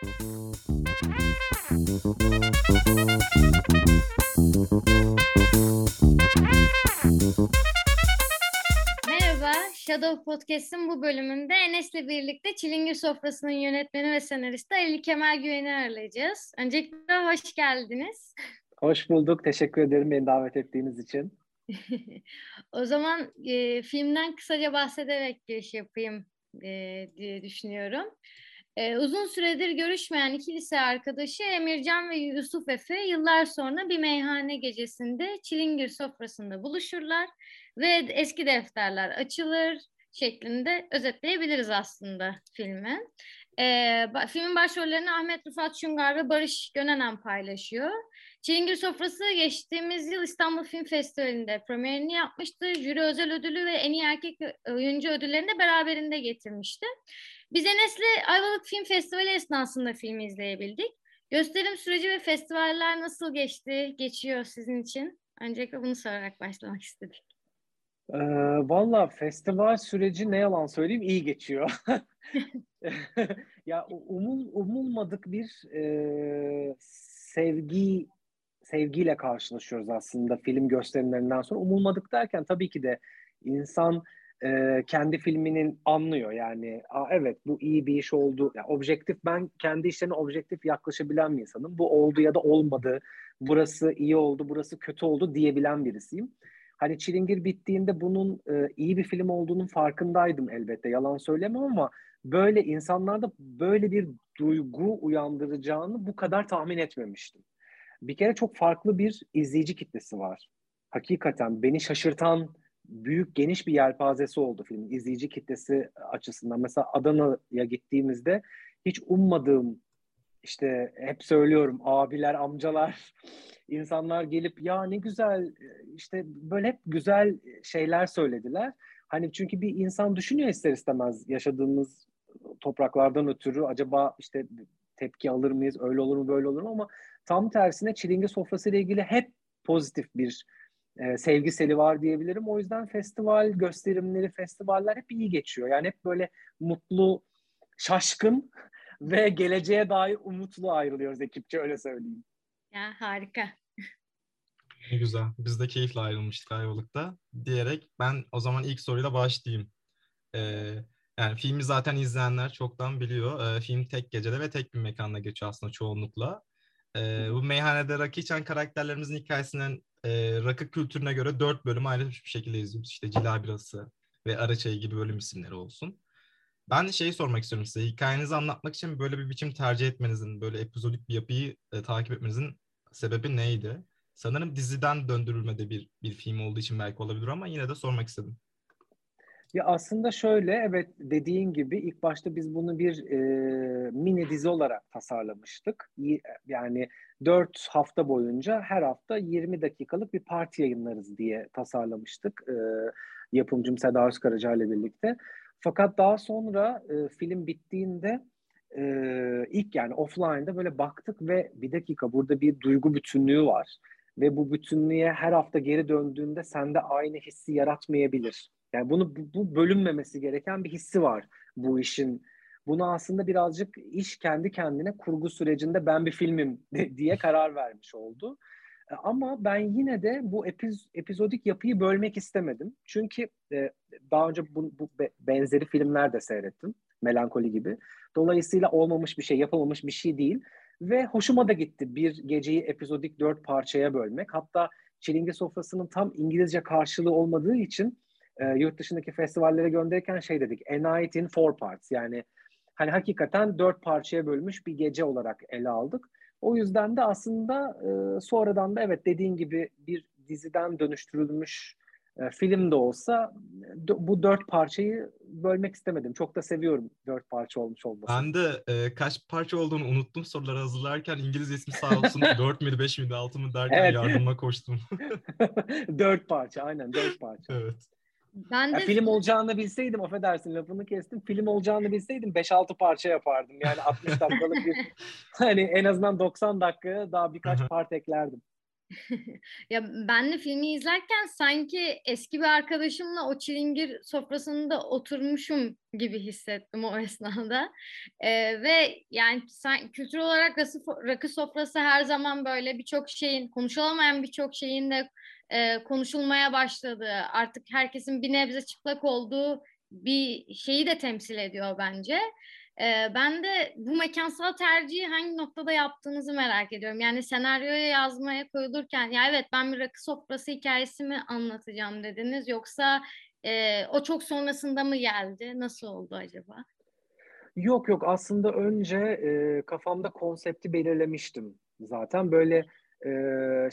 Merhaba, Shadow Podcast'ın bu bölümünde Enes'le birlikte Çilingir Sofrası'nın yönetmeni ve senaristi Ali Kemal Güven'i ağırlayacağız. Öncelikle hoş geldiniz. Hoş bulduk, teşekkür ederim beni davet ettiğiniz için. O zaman filmden kısaca bahsederek giriş yapayım diye düşünüyorum. Uzun süredir görüşmeyen iki lise arkadaşı Emircan ve Yusuf Efe yıllar sonra bir meyhane gecesinde Çilingir Sofrası'nda buluşurlar ve eski defterler açılır şeklinde özetleyebiliriz aslında filmi. Filmin başrollerini Ahmet Rıfat Şungar ve Barış Gönenen paylaşıyor. Çilingir Sofrası geçtiğimiz yıl İstanbul Film Festivali'nde premierini yapmıştı. Jüri özel ödülü ve en iyi erkek oyuncu ödüllerini de beraberinde getirmişti. Biz Enes'le Ayvalık Film Festivali esnasında filmi izleyebildik. Gösterim süreci ve festivaller nasıl geçti, geçiyor sizin için? Öncelikle bunu sorarak başlamak istedik. Valla festival süreci ne yalan söyleyeyim iyi geçiyor. Ya umulmadık bir sevgiyle karşılaşıyoruz aslında film gösterimlerinden sonra. Umulmadık derken tabii ki de insan kendi filminin anlıyor yani. Evet bu iyi bir iş oldu. Yani objektif, ben kendi işlerine objektif yaklaşabilen bir insanım. Bu oldu ya da olmadı. Burası iyi oldu, burası kötü oldu diyebilen birisiyim. Hani Çilingir bittiğinde bunun iyi bir film olduğunun farkındaydım elbette. Yalan söylemem ama böyle insanlarda böyle bir duygu uyandıracağını bu kadar tahmin etmemiştim. Bir kere çok farklı bir izleyici kitlesi var. Hakikaten beni şaşırtan büyük, geniş bir yelpazesi oldu filmin izleyici kitlesi açısından. Mesela Adana'ya gittiğimizde hiç ummadığım, işte hep söylüyorum, abiler, amcalar, insanlar gelip ya ne güzel, işte böyle hep güzel şeyler söylediler. Hani çünkü bir insan düşünüyor ister istemez yaşadığımız topraklardan ötürü, acaba işte tepki alır mıyız, öyle olur mu, böyle olur mu, ama tam tersine Çilingir Sofrası ile ilgili hep pozitif bir sevgi seli var diyebilirim. O yüzden festival gösterimleri, festivaller hep iyi geçiyor. Yani hep böyle mutlu, şaşkın ve geleceğe dair umutlu ayrılıyoruz ekipçe, öyle söyleyeyim. Ya harika. Ne güzel. Biz de keyifle ayrılmıştık Ayvalık'ta diyerek ben o zaman ilk soruyla başlayayım. Yani filmi zaten izleyenler çoktan biliyor. Film tek gecede ve tek bir mekanda geçiyor aslında çoğunlukla. Bu meyhanede rakı içen karakterlerimizin hikayesinden rakı kültürüne göre 4 bölüm ayrılmış bir şekilde izliyoruz. İşte Cila Birası ve Araçayı gibi bölüm isimleri olsun. Ben şeyi sormak istiyorum size. Hikayenizi anlatmak için böyle bir biçim tercih etmenizin, böyle epizodik bir yapıyı takip etmenizin sebebi neydi? Sanırım diziden döndürülmede bir film olduğu için belki olabilir ama yine de sormak istedim. Ya aslında şöyle, evet dediğin gibi ilk başta biz bunu bir mini dizi olarak tasarlamıştık. Yani 4 hafta boyunca her hafta 20 dakikalık bir parti yayınlarız diye tasarlamıştık. Yapımcım Sedar Üskaraca ile birlikte. Fakat daha sonra film bittiğinde ilk yani offline'da böyle baktık ve bir dakika, burada bir duygu bütünlüğü var. Ve bu bütünlüğe her hafta geri döndüğünde sende aynı hissi yaratmayabilir. Yani bu bölünmemesi gereken bir hissi var bu işin. Bunu aslında birazcık iş kendi kendine kurgu sürecinde ben bir filmim diye karar vermiş oldu. Ama ben yine de bu epizodik yapıyı bölmek istemedim. Çünkü daha önce bu benzeri filmler de seyrettim. Melankoli gibi. Dolayısıyla olmamış bir şey, yapılmamış bir şey değil. Ve hoşuma da gitti bir geceyi epizodik 4 parçaya bölmek. Hatta Çilingir Sofrası'nın tam İngilizce karşılığı olmadığı için yurt dışındaki festivallere gönderirken şey dedik, A Night in 4 Parts. Yani hani hakikaten 4 parçaya bölmüş bir gece olarak ele aldık. O yüzden de aslında sonradan da evet dediğin gibi bir diziden dönüştürülmüş film de olsa bu 4 parçayı bölmek istemedim. Çok da seviyorum 4 parça olmuş olmasını. Ben de kaç parça olduğunu unuttum soruları hazırlarken. İngiliz ismi sağ olsun 4 miydi, 5 miydi, 6 mı derken evet, yardıma koştum. 4 parça, aynen 4 parça. Evet. Ben de... film olacağını bilseydim, affedersin lafını kestim, film olacağını bilseydim 5-6 parça yapardım. Yani 60 dakikalık bir hani en azından 90 dakika daha birkaç part eklerdim. Ya ben de filmi izlerken sanki eski bir arkadaşımla o Çilingir Sofrası'nda oturmuşum gibi hissettim o esnada. Ve yani kültür olarak rakı sofrası her zaman böyle birçok şeyin, konuşulamayan birçok şeyin de konuşulmaya başladığı, artık herkesin bir nebze çıplak olduğu bir şeyi de temsil ediyor bence. Ben de bu mekansal tercihi hangi noktada yaptığınızı merak ediyorum. Yani senaryoya yazmaya koyulurken, ya evet ben bir rakı sofrası hikayesi mi anlatacağım dediniz, yoksa o çok sonrasında mı geldi? Nasıl oldu acaba? Yok yok, aslında önce kafamda konsepti belirlemiştim zaten. Böyle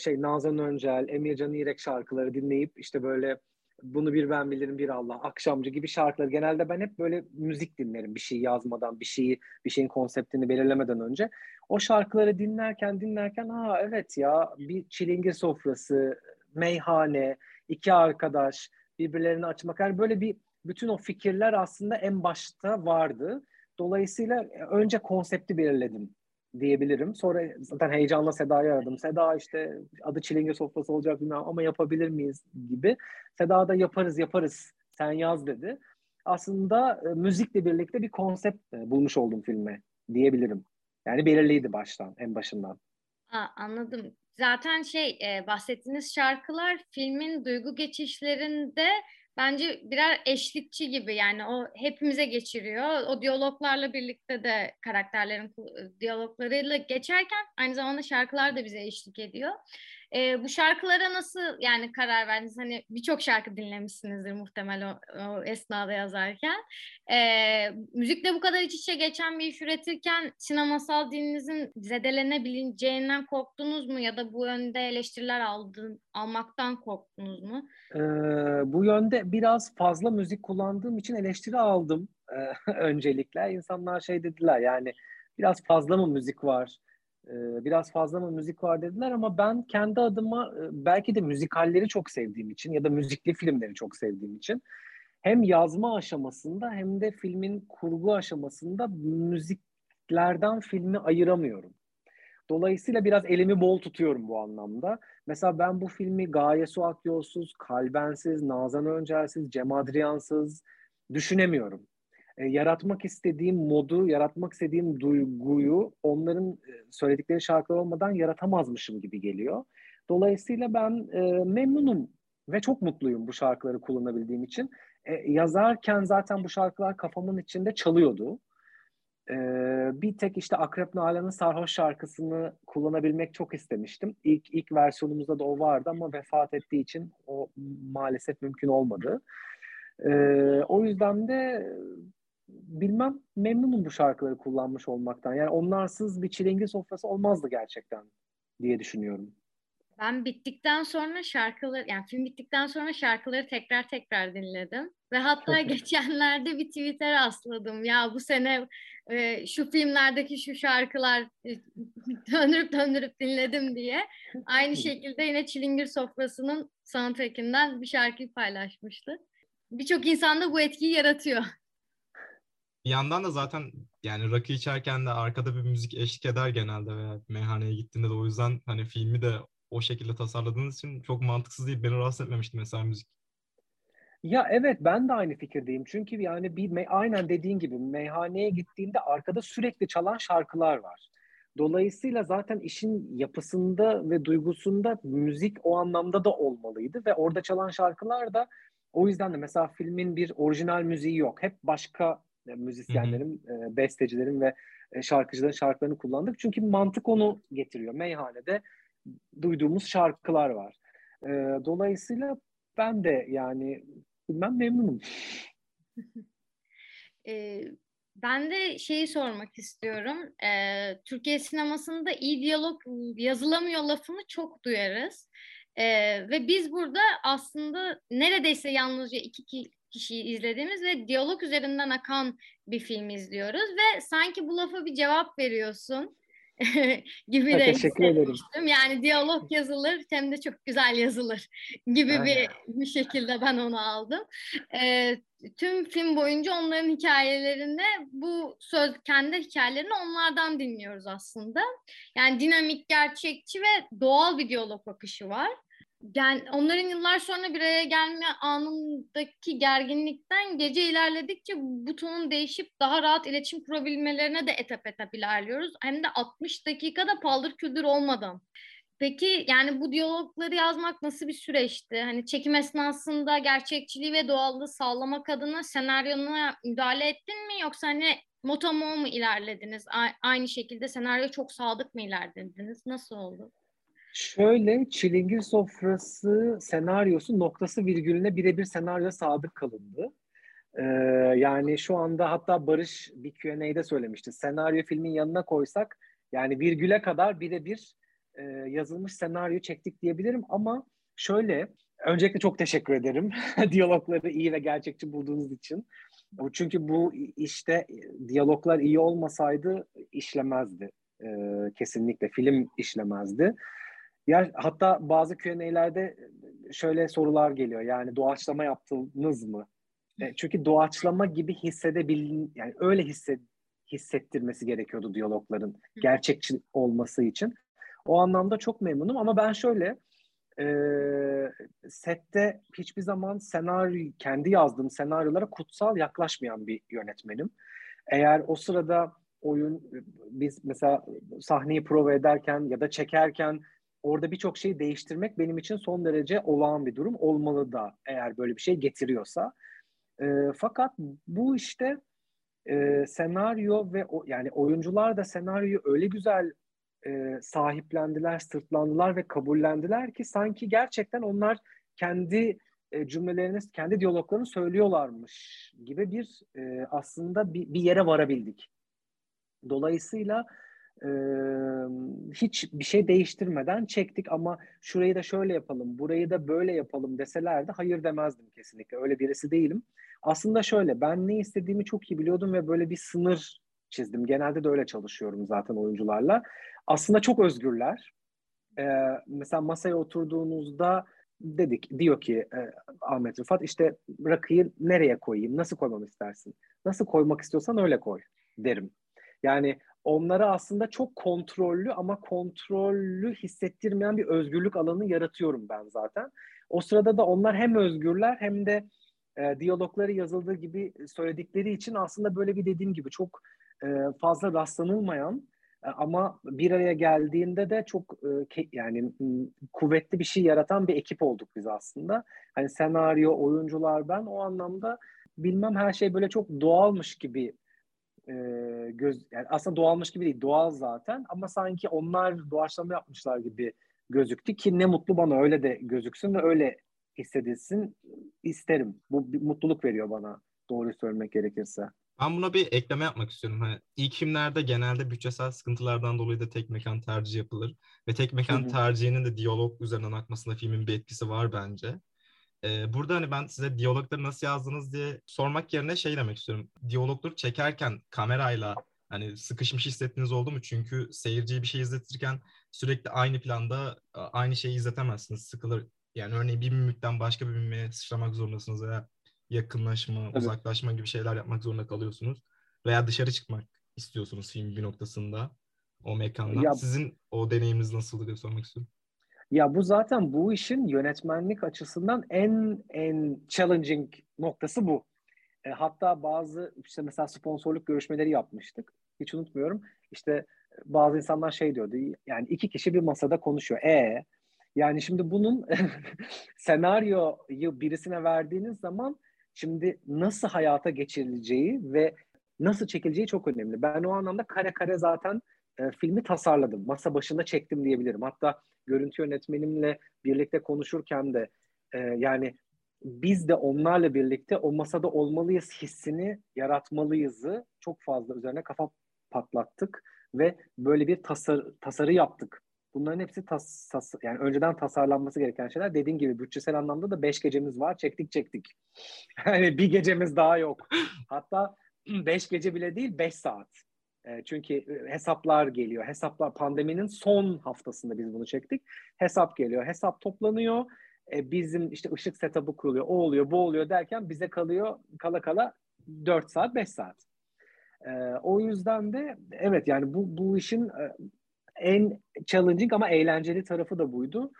Nazan Öncel, Emir Can İrek şarkıları dinleyip işte böyle Bunu Bir Ben Bilirim Bir Allah, Akşamcı gibi şarkıları. Genelde ben hep böyle müzik dinlerim. Bir şey yazmadan, bir şeyin konseptini belirlemeden önce. O şarkıları dinlerken ha evet ya, bir çilingir sofrası, meyhane, iki arkadaş, birbirlerini açmak. Yani böyle bir bütün o fikirler aslında en başta vardı. Dolayısıyla önce konsepti belirledim diyebilirim. Sonra zaten heyecanla Seda'yı aradım. Seda işte adı Çilingir Sofrası olacak bilmiyorum ama yapabilir miyiz gibi. Seda da yaparız sen yaz dedi. Aslında müzikle birlikte bir konsept bulmuş oldum filme diyebilirim. Yani belirliydi en başından. Anladım. Zaten bahsettiğiniz şarkılar filmin duygu geçişlerinde bence birer eşlikçi gibi, yani o hepimize geçiriyor. O diyaloglarla birlikte de karakterlerin diyaloglarıyla geçerken aynı zamanda şarkılar da bize eşlik ediyor. Bu şarkılara nasıl yani karar verdiniz? Hani birçok şarkı dinlemişsinizdir muhtemelen o esnada yazarken. Müzikle bu kadar iç içe geçen bir iş üretirken sinemasal dilinizin zedelenebileceğinden korktunuz mu? Ya da bu yönde eleştiriler almaktan korktunuz mu? Bu yönde biraz fazla müzik kullandığım için eleştiri aldım öncelikle. İnsanlar dediler, yani biraz fazla mı müzik var? Dediler ama ben kendi adıma belki de müzikalleri çok sevdiğim için ya da müzikli filmleri çok sevdiğim için hem yazma aşamasında hem de filmin kurgu aşamasında müziklerden filmi ayıramıyorum. Dolayısıyla biraz elimi bol tutuyorum bu anlamda. Mesela ben bu filmi Gaye Su Akyol'suz, Kalbensiz, Nazan Öncel'siz, Cem Adrian'sız düşünemiyorum. Yaratmak istediğim modu, yaratmak istediğim duyguyu onların söyledikleri şarkılar olmadan yaratamazmışım gibi geliyor. Dolayısıyla ben memnunum ve çok mutluyum bu şarkıları kullanabildiğim için. Yazarken zaten bu şarkılar kafamın içinde çalıyordu. Bir tek Akrep Nalan'ın Sarhoş şarkısını kullanabilmek çok istemiştim. İlk versiyonumuzda da o vardı ama vefat ettiği için o maalesef mümkün olmadı. O yüzden de bilmem, memnunum bu şarkıları kullanmış olmaktan. Yani onlarsız bir çilingir sofrası olmazdı gerçekten diye düşünüyorum. Ben film bittikten sonra şarkıları tekrar dinledim. Ve hatta geçenlerde bir Twitter rastladım. Ya bu sene şu filmlerdeki şu şarkılar döndürüp dinledim diye. Aynı şekilde yine Çilingir Sofrası'nın soundtrackinden bir şarkıyı paylaşmıştı. Birçok insanda bu etkiyi yaratıyor. Bir yandan da zaten yani rakı içerken de arkada bir müzik eşlik eder genelde veya meyhaneye gittiğinde de, o yüzden hani filmi de o şekilde tasarladığınız için çok mantıksız değil. Beni rahatsız etmemişti mesela müzik. Ya evet, ben de aynı fikirdeyim. Çünkü yani aynen dediğin gibi meyhaneye gittiğinde arkada sürekli çalan şarkılar var. Dolayısıyla zaten işin yapısında ve duygusunda müzik o anlamda da olmalıydı ve orada çalan şarkılar da, o yüzden de mesela filmin bir orijinal müziği yok. Hep başka müzisyenlerin, bestecilerin ve şarkıcıların şarkılarını kullandık. Çünkü mantık onu getiriyor. Meyhanede duyduğumuz şarkılar var. Dolayısıyla ben de yani bilmem, memnunum. Ben de sormak istiyorum. Türkiye sinemasında iyi diyalog yazılamıyor lafını çok duyarız. Ve biz burada aslında neredeyse yalnızca iki kişiyi izlediğimiz ve diyalog üzerinden akan bir film izliyoruz ve sanki bu lafa bir cevap veriyorsun gibi de hissetmiştim. Yani diyalog yazılır hem de çok güzel yazılır gibi bir şekilde ben onu aldım. tüm film boyunca onların hikayelerine, bu söz kendi hikayelerini onlardan dinliyoruz aslında. Yani dinamik, gerçekçi ve doğal bir diyalog akışı var. Yani onların yıllar sonra bir araya gelme anındaki gerginlikten gece ilerledikçe bu tonun değişip daha rahat iletişim kurabilmelerine de etap etap ilerliyoruz. Hem de 60 dakikada paldır küldür olmadan. Peki yani bu diyalogları yazmak nasıl bir süreçti? Hani çekim esnasında gerçekçiliği ve doğallığı sağlamak adına senaryona müdahale ettin mi? Yoksa hani motomol mu ilerlediniz? Aynı şekilde senaryo çok sadık mı ilerlediniz? Nasıl oldu? Şöyle, Çilingir Sofrası senaryosu noktası virgülüne birebir senaryo sadık kalındı. Yani şu anda hatta Barış bir Q&A'de söylemişti. Senaryo filmin yanına koysak yani virgüle kadar birebir yazılmış senaryo çektik diyebilirim. Ama şöyle, öncelikle çok teşekkür ederim diyalogları iyi ve gerçekçi bulduğunuz için. Çünkü bu işte diyaloglar iyi olmasaydı işlemezdi. Kesinlikle film işlemezdi. Ya, hatta bazı Q&A'lerde şöyle sorular geliyor. Yani doğaçlama yaptınız mı? Çünkü doğaçlama gibi yani öyle hissettirmesi gerekiyordu diyalogların gerçekçi olması için. O anlamda çok memnunum ama ben şöyle sette hiçbir zaman kendi yazdığım senaryolara kutsal yaklaşmayan bir yönetmenim. Eğer o sırada biz mesela sahneyi prova ederken ya da çekerken orada birçok şeyi değiştirmek benim için son derece olağan bir durum olmalı da, eğer böyle bir şey getiriyorsa. Fakat bu işte senaryo ve yani oyuncular da senaryoyu öyle güzel sahiplendiler, sırtlandılar ve kabullendiler ki sanki gerçekten onlar kendi cümlelerini, kendi diyaloglarını söylüyorlarmış gibi aslında bir yere varabildik. Dolayısıyla hiçbir şey değiştirmeden çektik ama şurayı da şöyle yapalım, burayı da böyle yapalım deselerdi hayır demezdim kesinlikle. Öyle birisi değilim. Aslında şöyle, ben ne istediğimi çok iyi biliyordum ve böyle bir sınır çizdim. Genelde de öyle çalışıyorum zaten oyuncularla. Aslında çok özgürler. Mesela masaya oturduğunuzda diyor ki Ahmet Rıfat, işte rakıyı nereye koyayım, nasıl koymamı istersin? Nasıl koymak istiyorsan öyle koy derim. Yani onlara aslında çok kontrollü ama kontrollü hissettirmeyen bir özgürlük alanı yaratıyorum ben zaten. O sırada da onlar hem özgürler hem de diyalogları yazıldığı gibi söyledikleri için aslında böyle bir, dediğim gibi, çok fazla rastlanılmayan ama bir araya geldiğinde de çok yani kuvvetli bir şey yaratan bir ekip olduk biz aslında. Hani senaryo, oyuncular, ben o anlamda bilmem, her şey böyle çok doğalmış gibi. Yani aslında doğalmış gibi değil, doğal zaten ama sanki onlar doğaçlama yapmışlar gibi gözüktü ki ne mutlu bana, öyle de gözüksün ve öyle hissedilsin isterim. Bu bir mutluluk veriyor bana, doğruyu söylemek gerekirse. Ben buna bir ekleme yapmak istiyorum. Hani ilk filmlerde genelde bütçesel sıkıntılardan dolayı da tek mekan tercihi yapılır ve tek mekan tercihinin de diyalog üzerinden akmasında filmin bir etkisi var bence. Burada hani ben size diyalogları nasıl yazdınız diye sormak yerine şey demek istiyorum. Diyalogları çekerken kamerayla hani sıkışmış hissettiniz oldu mu? Çünkü seyirciye bir şey izletirken sürekli aynı planda aynı şeyi izletemezsiniz. Sıkılır. Yani örneğin bir mimikten başka bir mimiğe sıçramak zorundasınız veya yakınlaşma, uzaklaşma gibi şeyler yapmak zorunda kalıyorsunuz. Veya dışarı çıkmak istiyorsunuz film bir noktasında o mekandan. Sizin o deneyiminiz nasıldı diye sormak istiyorum. Ya bu zaten bu işin yönetmenlik açısından en challenging noktası bu. Hatta bazı işte mesela sponsorluk görüşmeleri yapmıştık. Hiç unutmuyorum. İşte bazı insanlar şey diyordu. Yani iki kişi bir masada konuşuyor. Yani şimdi bunun senaryoyu birisine verdiğiniz zaman şimdi nasıl hayata geçirileceği ve nasıl çekileceği çok önemli. Ben o anlamda kare kare zaten filmi tasarladım. Masa başında çektim diyebilirim. Hatta görüntü yönetmenimle birlikte konuşurken de yani biz de onlarla birlikte o masada olmalıyız hissini yaratmalıyızı çok fazla üzerine kafa patlattık ve böyle bir tasarı yaptık. Bunların hepsi yani önceden tasarlanması gereken şeyler. Dediğim gibi bütçesel anlamda da 5 gecemiz var. Çektik. Yani bir gecemiz daha yok. Hatta 5 gece bile değil, 5 saat. Çünkü hesaplar geliyor. Pandeminin son haftasında biz bunu çektik. Hesap geliyor. Hesap toplanıyor. bizim işte ışık setup'ı kuruluyor, o oluyor, bu oluyor derken bize kalıyor kala 4 saat, 5 saat. O yüzden de evet, yani bu işin en challenging ama eğlenceli tarafı da buydu.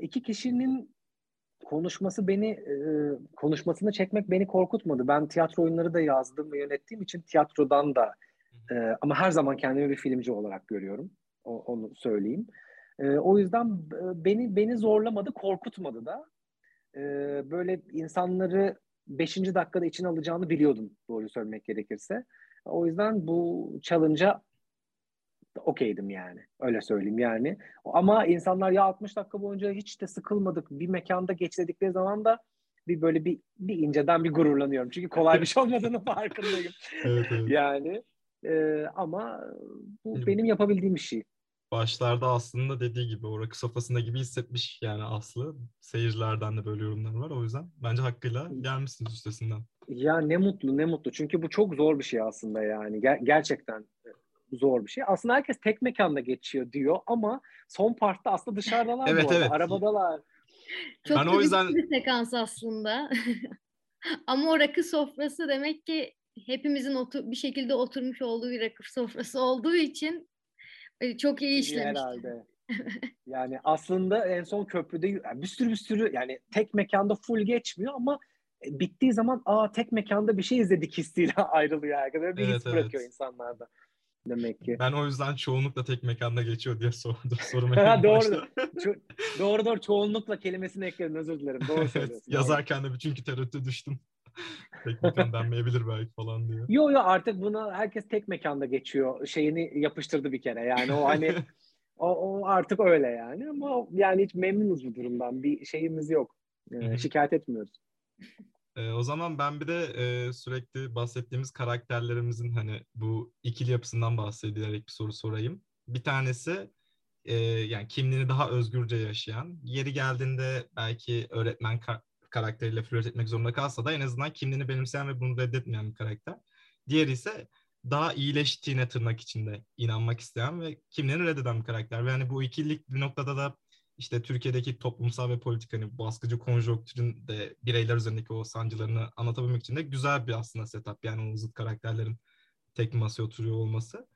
İki kişinin konuşmasını çekmek beni korkutmadı. Ben tiyatro oyunları da yazdım ve yönettiğim için tiyatrodan da ama her zaman kendimi bir filmci olarak görüyorum. Onu söyleyeyim. O yüzden beni zorlamadı, korkutmadı da. Böyle insanları 5. dakikada içine alacağını biliyordum, doğru söylemek gerekirse. O yüzden bu challenge'a okeydim yani. Öyle söyleyeyim yani. Ama insanlar ya 60 dakika boyunca hiç de sıkılmadık, bir mekanda geçirdikleri zaman da bir inceden bir gururlanıyorum. Çünkü kolay bir şey olmadığını farkındayım. Evet. Yani ama bu benim yapabildiğim bir şey. Başlarda aslında dediği gibi o rakı sofrasında gibi hissetmiş yani Aslı. Seyircilerden de böyle yorumlar var. O yüzden bence hakkıyla gelmişsiniz üstesinden. Ya ne mutlu. Çünkü bu çok zor bir şey aslında yani. Gerçekten zor bir şey. Aslında herkes tek mekanda geçiyor diyor ama son partta aslında dışarıdalar. Evet. Arabadalar. Çok ben o yüzden... bir sekans aslında. Ama o rakı sofrası demek ki hepimizin bir şekilde oturmuş olduğu bir rakı sofrası olduğu için çok iyi işlemişti. Herhalde. Yani aslında en son köprüde bir sürü yani tek mekanda full geçmiyor ama bittiği zaman tek mekanda bir şey izledik hissiyle ayrılıyor herkes. Böyle bir his bırakıyor insanlarda. Demek ki. Ben o yüzden çoğunlukla tek mekanda geçiyor diye sorum. Doğru. Doğru çoğunlukla kelimesini ekledim, özür dilerim. Doğru söylüyorsun. Yazarken de çünkü tereddüte düştüm. Tek mekan denmeyebilir belki falan diyor. Yo artık buna herkes tek mekanda geçiyor şeyini yapıştırdı bir kere. Yani o hani o artık öyle yani ama yani hiç memnunuz bu durumdan. Bir şeyimiz yok. Şikayet etmiyoruz. O zaman ben bir de sürekli bahsettiğimiz karakterlerimizin hani bu ikili yapısından bahsedilerek bir soru sorayım. Bir tanesi yani kimliğini daha özgürce yaşayan, yeri geldiğinde belki öğretmen karakteriyle flört etmek zorunda kalsa da en azından kimliğini benimseyen ve bunu reddetmeyen bir karakter. Diğeri ise daha iyileştiğine tırnak içinde inanmak isteyen ve kimliğini reddeden bir karakter. Ve hani bu ikililik bir noktada da işte Türkiye'deki toplumsal ve politik hani baskıcı konjonktürün de bireyler üzerindeki o sancılarını anlatabilmek için de güzel bir aslında setup. Yani o zıt karakterlerin tek masaya oturuyor olması.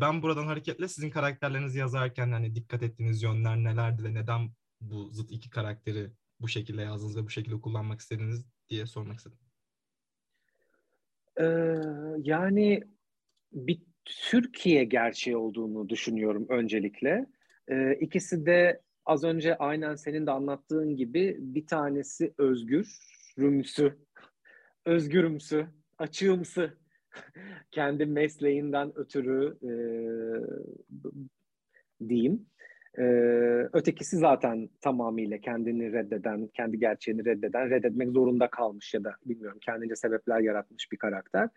Ben buradan hareketle sizin karakterlerinizi yazarken hani dikkat ettiğiniz yönler nelerdi ve neden bu zıt iki karakteri bu şekilde yazdınız ve bu şekilde kullanmak istediniz diye sormak istedim. Yani bir Türkiye gerçeği olduğunu düşünüyorum öncelikle. İkisi de az önce aynen senin de anlattığın gibi bir tanesi özgürümsü, açığımsı. Kendi mesleğinden ötürü diyeyim. Ötekisi zaten tamamıyla kendini reddeden, kendi gerçeğini reddeden, reddetmek zorunda kalmış ya da bilmiyorum kendince sebepler yaratmış bir karakter.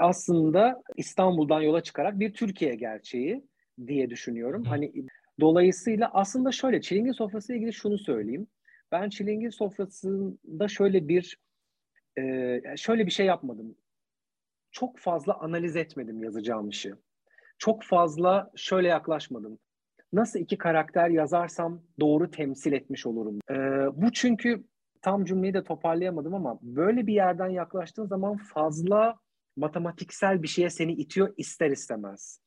Aslında İstanbul'dan yola çıkarak bir Türkiye gerçeği diye düşünüyorum. Hani dolayısıyla aslında şöyle Çilingir Sofrası ile ilgili şunu söyleyeyim. Ben Çilingir Sofrası'nda şöyle bir şey yapmadım. Çok fazla analiz etmedim yazacağım işi. Çok fazla şöyle yaklaşmadım. Nasıl iki karakter yazarsam doğru temsil etmiş olurum. Bu çünkü tam cümleyi de toparlayamadım ama böyle bir yerden yaklaştığın zaman fazla matematiksel bir şeye seni itiyor ister istemez.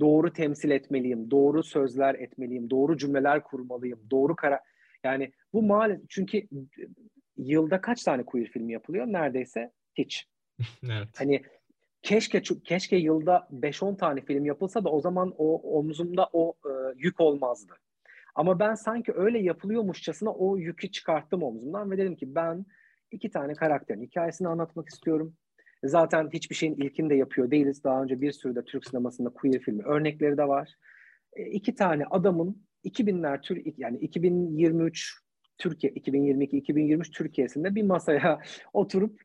Doğru temsil etmeliyim, doğru sözler etmeliyim, doğru cümleler kurmalıyım, doğru yani bu maalesef çünkü yılda kaç tane queer filmi yapılıyor? Neredeyse hiç. Evet. Hani keşke yılda 5-10 tane film yapılsa da o zaman o omzumda o yük olmazdı. Ama ben sanki öyle yapılıyormuşçasına o yükü çıkarttım omzumdan ve dedim ki ben iki tane karakterin hikayesini anlatmak istiyorum. Zaten hiçbir şeyin ilkini de yapıyor değiliz. Daha önce bir sürü de Türk sinemasında queer filmi örnekleri de var. İki tane adamın 2022-2023 Türkiye'sinde bir masaya oturup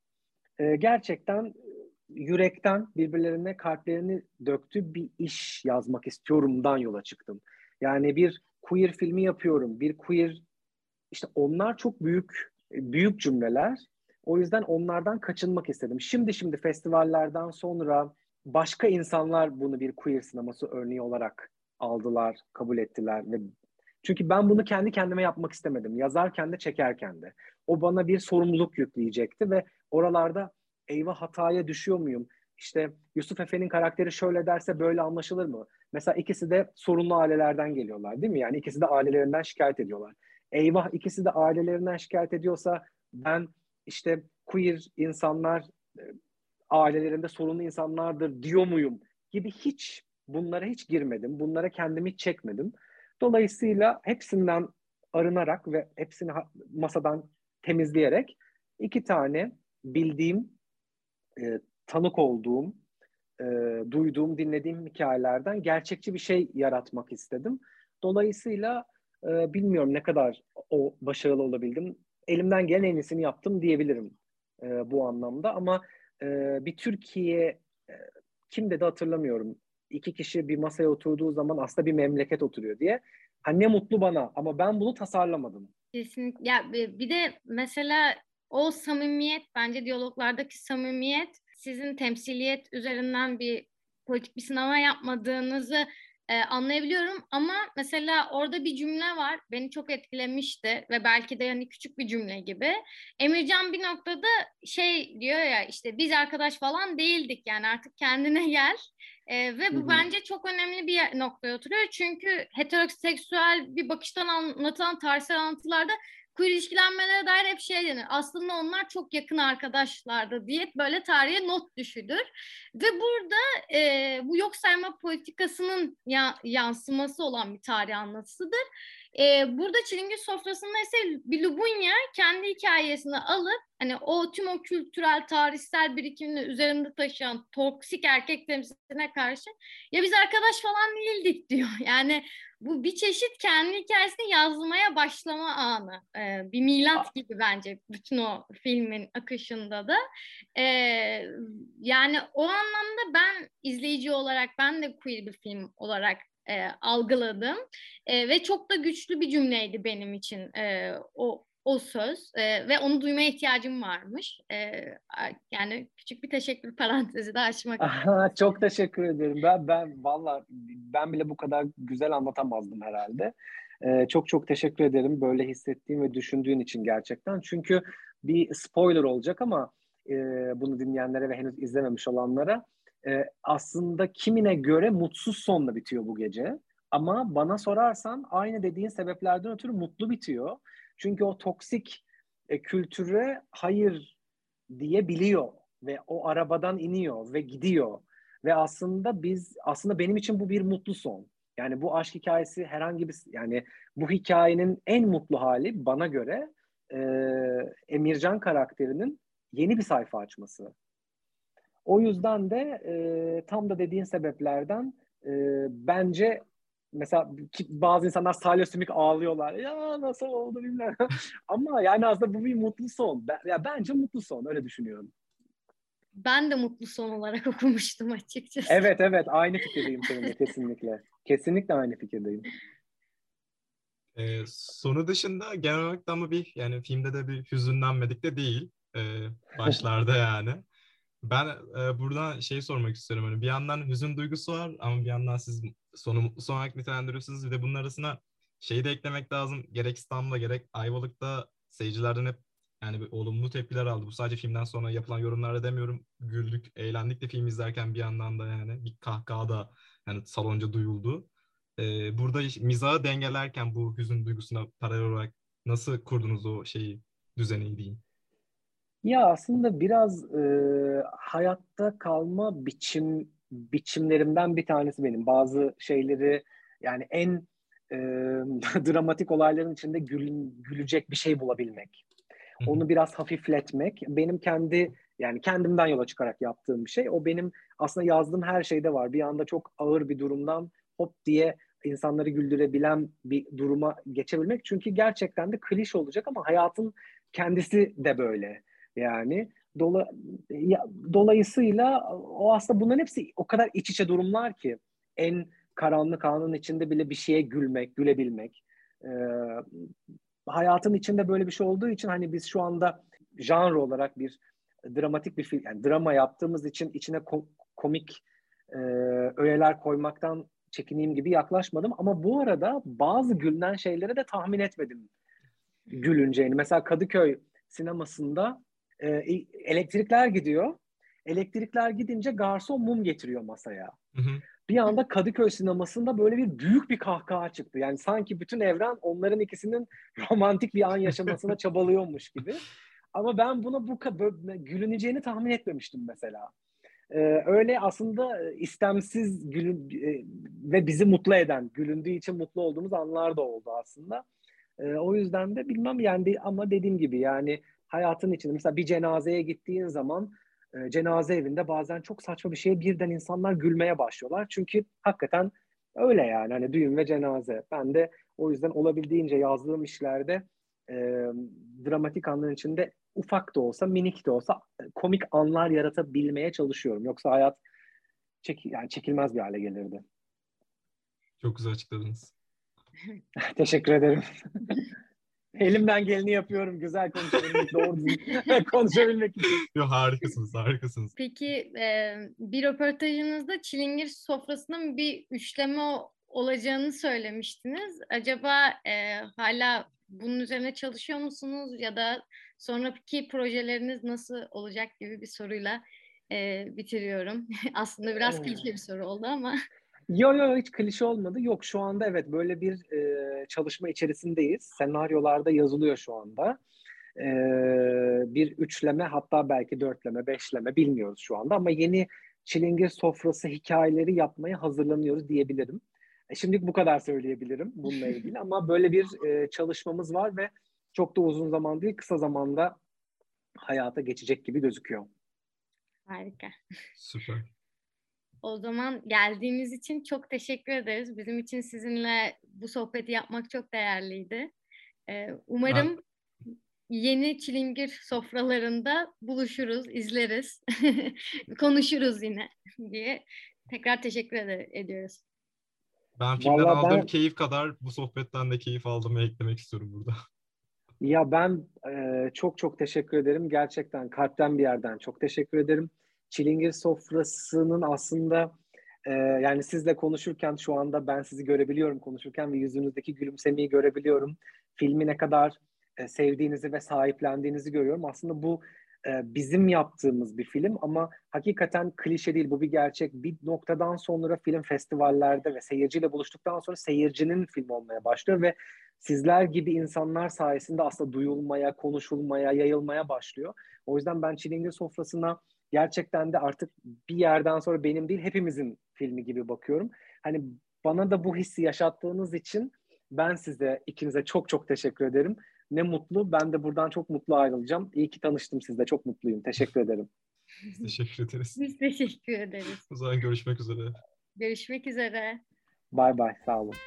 gerçekten yürekten birbirlerine kalplerini döktüğü bir iş yazmak istiyorumdan yola çıktım. Yani bir queer filmi yapıyorum. Bir queer işte onlar çok büyük cümleler. O yüzden onlardan kaçınmak istedim. Şimdi festivallerden sonra başka insanlar bunu bir queer sineması örneği olarak aldılar, kabul ettiler ve Çünkü ben bunu kendi kendime yapmak istemedim. Yazarken de çekerken de. O bana bir sorumluluk yükleyecekti ve oralarda eyvah hataya düşüyor muyum? İşte Yusuf Efe'nin karakteri şöyle derse böyle anlaşılır mı? Mesela ikisi de sorunlu ailelerden geliyorlar değil mi? Yani ikisi de ailelerinden şikayet ediyorlar. Eyvah ikisi de ailelerinden şikayet ediyorsa ben işte queer insanlar ailelerinde sorunlu insanlardır diyor muyum gibi hiç bunlara hiç girmedim. Bunlara kendimi çekmedim. Dolayısıyla hepsinden arınarak ve hepsini masadan temizleyerek iki tane bildiğim, tanık olduğum, duyduğum, dinlediğim hikayelerden gerçekçi bir şey yaratmak istedim. Dolayısıyla bilmiyorum ne kadar o başarılı olabildim. Elimden gelen en iyisini yaptım diyebilirim bu anlamda. Ama bir Türkiye, kim dedi hatırlamıyorum, iki kişi bir masaya oturduğu zaman aslında bir memleket oturuyor diye. Hani ne mutlu bana ama ben bunu tasarlamadım. Kesinlikle. Ya bir de mesela o samimiyet, bence diyaloglardaki samimiyet, sizin temsiliyet üzerinden bir politik bir sınava yapmadığınızı anlayabiliyorum. Ama mesela orada bir cümle var, beni çok etkilemişti ve belki de yani küçük bir cümle gibi. Emircan bir noktada şey diyor ya, işte biz arkadaş falan değildik yani, artık kendine gel. Ve bu bence çok önemli bir noktaya oturuyor. Çünkü heteroseksüel bir bakıştan anlatılan tarihsel anlatılarda queer ilişkilenmelere dair hep şey denir. Aslında onlar çok yakın arkadaşlardı diye böyle tarihe not düşülür. Ve burada bu yok sayma politikasının yansıması olan bir tarih anlatısıdır. Burada Çilingir Sofrası'nda ise bir Lubunya kendi hikayesini alıp hani o tüm o kültürel, tarihsel birikimini üzerinde taşıyan toksik erkek temsiline karşı ya biz arkadaş falan değildik diyor. Yani bu bir çeşit kendi hikayesini yazmaya başlama anı. Bir milat gibi bence bütün o filmin akışında da. Yani o anlamda ben izleyici olarak, ben de queer bir film olarak algıladım ve çok da güçlü bir cümleydi benim için o söz ve onu duymaya ihtiyacım varmış. Yani küçük bir teşekkür parantezi de açmak. Çok teşekkür ederim. Ben vallahi ben bile bu kadar güzel anlatamazdım herhalde. Çok çok teşekkür ederim böyle hissettiğim ve düşündüğün için gerçekten. Çünkü bir spoiler olacak ama bunu dinleyenlere ve henüz izlememiş olanlara, aslında kimine göre mutsuz sonla bitiyor bu gece. Ama bana sorarsan aynı dediğin sebeplerden ötürü mutlu bitiyor. Çünkü o toksik kültüre hayır diyebiliyor ve o arabadan iniyor ve gidiyor. Ve aslında benim için bu bir mutlu son. Yani bu aşk hikayesi herhangi bir, yani bu hikayenin en mutlu hali bana göre Emircan karakterinin yeni bir sayfa açması. O yüzden de tam da dediğin sebeplerden bence mesela bazı insanlar salyosimik ağlıyorlar. Ya nasıl oldu bilmem. Ama yani aslında bu bir mutlu son. Bence mutlu son, öyle düşünüyorum. Ben de mutlu son olarak okumuştum açıkçası. Evet aynı fikirdeyim seninle kesinlikle. Kesinlikle aynı fikirdeyim. Sonu dışında genel olarak da ama bir, yani filmde de bir hüzünlenmedik de değil. Başlarda yani. Ben buradan şey sormak istiyorum. Hani bir yandan hüzün duygusu var ama bir yandan siz sonu mutlu son olarak nitelendiriyorsunuz. Bir de bunun arasına şeyi de eklemek lazım. Gerek İstanbul'da gerek Ayvalık'ta seyircilerden hep yani bir olumlu tepkiler aldı. Bu sadece filmden sonra yapılan yorumlarla demiyorum. Güldük, eğlendik de film izlerken bir yandan da yani bir kahkaha da yani salonca duyuldu. Burada mizahı dengelerken bu hüzün duygusuna paralel olarak nasıl kurdunuz o şeyi, düzeni diyeyim? Ya aslında biraz hayatta kalma biçimlerimden bir tanesi benim. Bazı şeyleri yani en dramatik olayların içinde gülecek bir şey bulabilmek. Onu biraz hafifletmek. Benim kendimden yola çıkarak yaptığım bir şey. O benim aslında yazdığım her şeyde var. Bir anda çok ağır bir durumdan hop diye insanları güldürebilen bir duruma geçebilmek. Çünkü gerçekten de klişe olacak ama hayatın kendisi de böyle. Yani dolayısıyla o aslında bunların hepsi o kadar iç içe durumlar ki en karanlık anın içinde bile bir şeye gülebilmek. Hayatın içinde böyle bir şey olduğu için hani biz şu anda janr olarak bir dramatik bir film, yani drama yaptığımız için içine komik öğeler koymaktan çekineyim gibi yaklaşmadım. Ama bu arada bazı gülünen şeylere de tahmin etmedim gülüneceğini. Mesela Kadıköy sinemasında elektrikler gidiyor. Elektrikler gidince garson mum getiriyor masaya. Hı hı. Bir anda Kadıköy sinemasında böyle bir büyük bir kahkaha çıktı. Yani sanki bütün evren onların ikisinin romantik bir an yaşamasına çabalıyormuş gibi. Ama ben buna bu gülüneceğini tahmin etmemiştim mesela. Öyle aslında istemsiz ve bizi mutlu eden, gülündüğü için mutlu olduğumuz anlar da oldu aslında. O yüzden de bilmem yani, ama dediğim gibi yani hayatın içinde mesela bir cenazeye gittiğin zaman cenaze evinde bazen çok saçma bir şeye birden insanlar gülmeye başlıyorlar. Çünkü hakikaten öyle yani, hani düğün ve cenaze. Ben de o yüzden olabildiğince yazdığım işlerde dramatik anların içinde ufak da olsa, minik de olsa komik anlar yaratabilmeye çalışıyorum. Yoksa hayat çekilmez bir hale gelirdi. Çok güzel açıkladınız. Teşekkür ederim. Elimden geleni yapıyorum. Güzel konuşabilmek, doğru konuşabilmek için. Yo, harikasınız, harikasınız. Peki bir röportajınızda Çilingir Sofrası'nın bir üçleme olacağını söylemiştiniz. Acaba hala bunun üzerine çalışıyor musunuz? Ya da sonraki projeleriniz nasıl olacak gibi bir soruyla bitiriyorum. Aslında biraz klişe bir soru oldu ama... Yok hiç klişe olmadı. Yok, şu anda evet böyle bir çalışma içerisindeyiz. Senaryolarda yazılıyor şu anda. Bir üçleme, hatta belki dörtleme, beşleme bilmiyoruz şu anda. Ama yeni Çilingir Sofrası hikayeleri yapmaya hazırlanıyoruz diyebilirim. Şimdilik bu kadar söyleyebilirim bununla ilgili. Ama böyle bir çalışmamız var ve çok da uzun zaman değil, kısa zamanda hayata geçecek gibi gözüküyor. Harika. Süper. O zaman geldiğiniz için çok teşekkür ederiz. Bizim için sizinle bu sohbeti yapmak çok değerliydi. Umarım yeni Çilingir Sofralarında buluşuruz, izleriz, konuşuruz yine diye tekrar teşekkür ediyoruz. Ben filmden aldığım keyif kadar bu sohbetten de keyif aldığımı eklemek istiyorum burada. Ya ben çok çok teşekkür ederim. Gerçekten kalpten bir yerden çok teşekkür ederim. Çilingir Sofrası'nın aslında yani sizle konuşurken şu anda ben sizi görebiliyorum konuşurken ve yüzünüzdeki gülümsemeyi görebiliyorum. Filmi ne kadar sevdiğinizi ve sahiplendiğinizi görüyorum. Aslında bu bizim yaptığımız bir film ama hakikaten klişe değil, bu bir gerçek. Bir noktadan sonra film festivallerde ve seyirciyle buluştuktan sonra seyircinin filmi olmaya başlıyor ve sizler gibi insanlar sayesinde aslında duyulmaya, konuşulmaya, yayılmaya başlıyor. O yüzden ben Çilingir Sofrası'na gerçekten de artık bir yerden sonra benim değil, hepimizin filmi gibi bakıyorum. Hani bana da bu hissi yaşattığınız için ben size, ikinize çok çok teşekkür ederim. Ne mutlu, ben de buradan çok mutlu ayrılacağım. İyi ki tanıştım sizle, çok mutluyum. Teşekkür ederim. Biz teşekkür ederiz. Biz teşekkür ederiz. O zaman görüşmek üzere. Görüşmek üzere. Bay bay, sağ olun.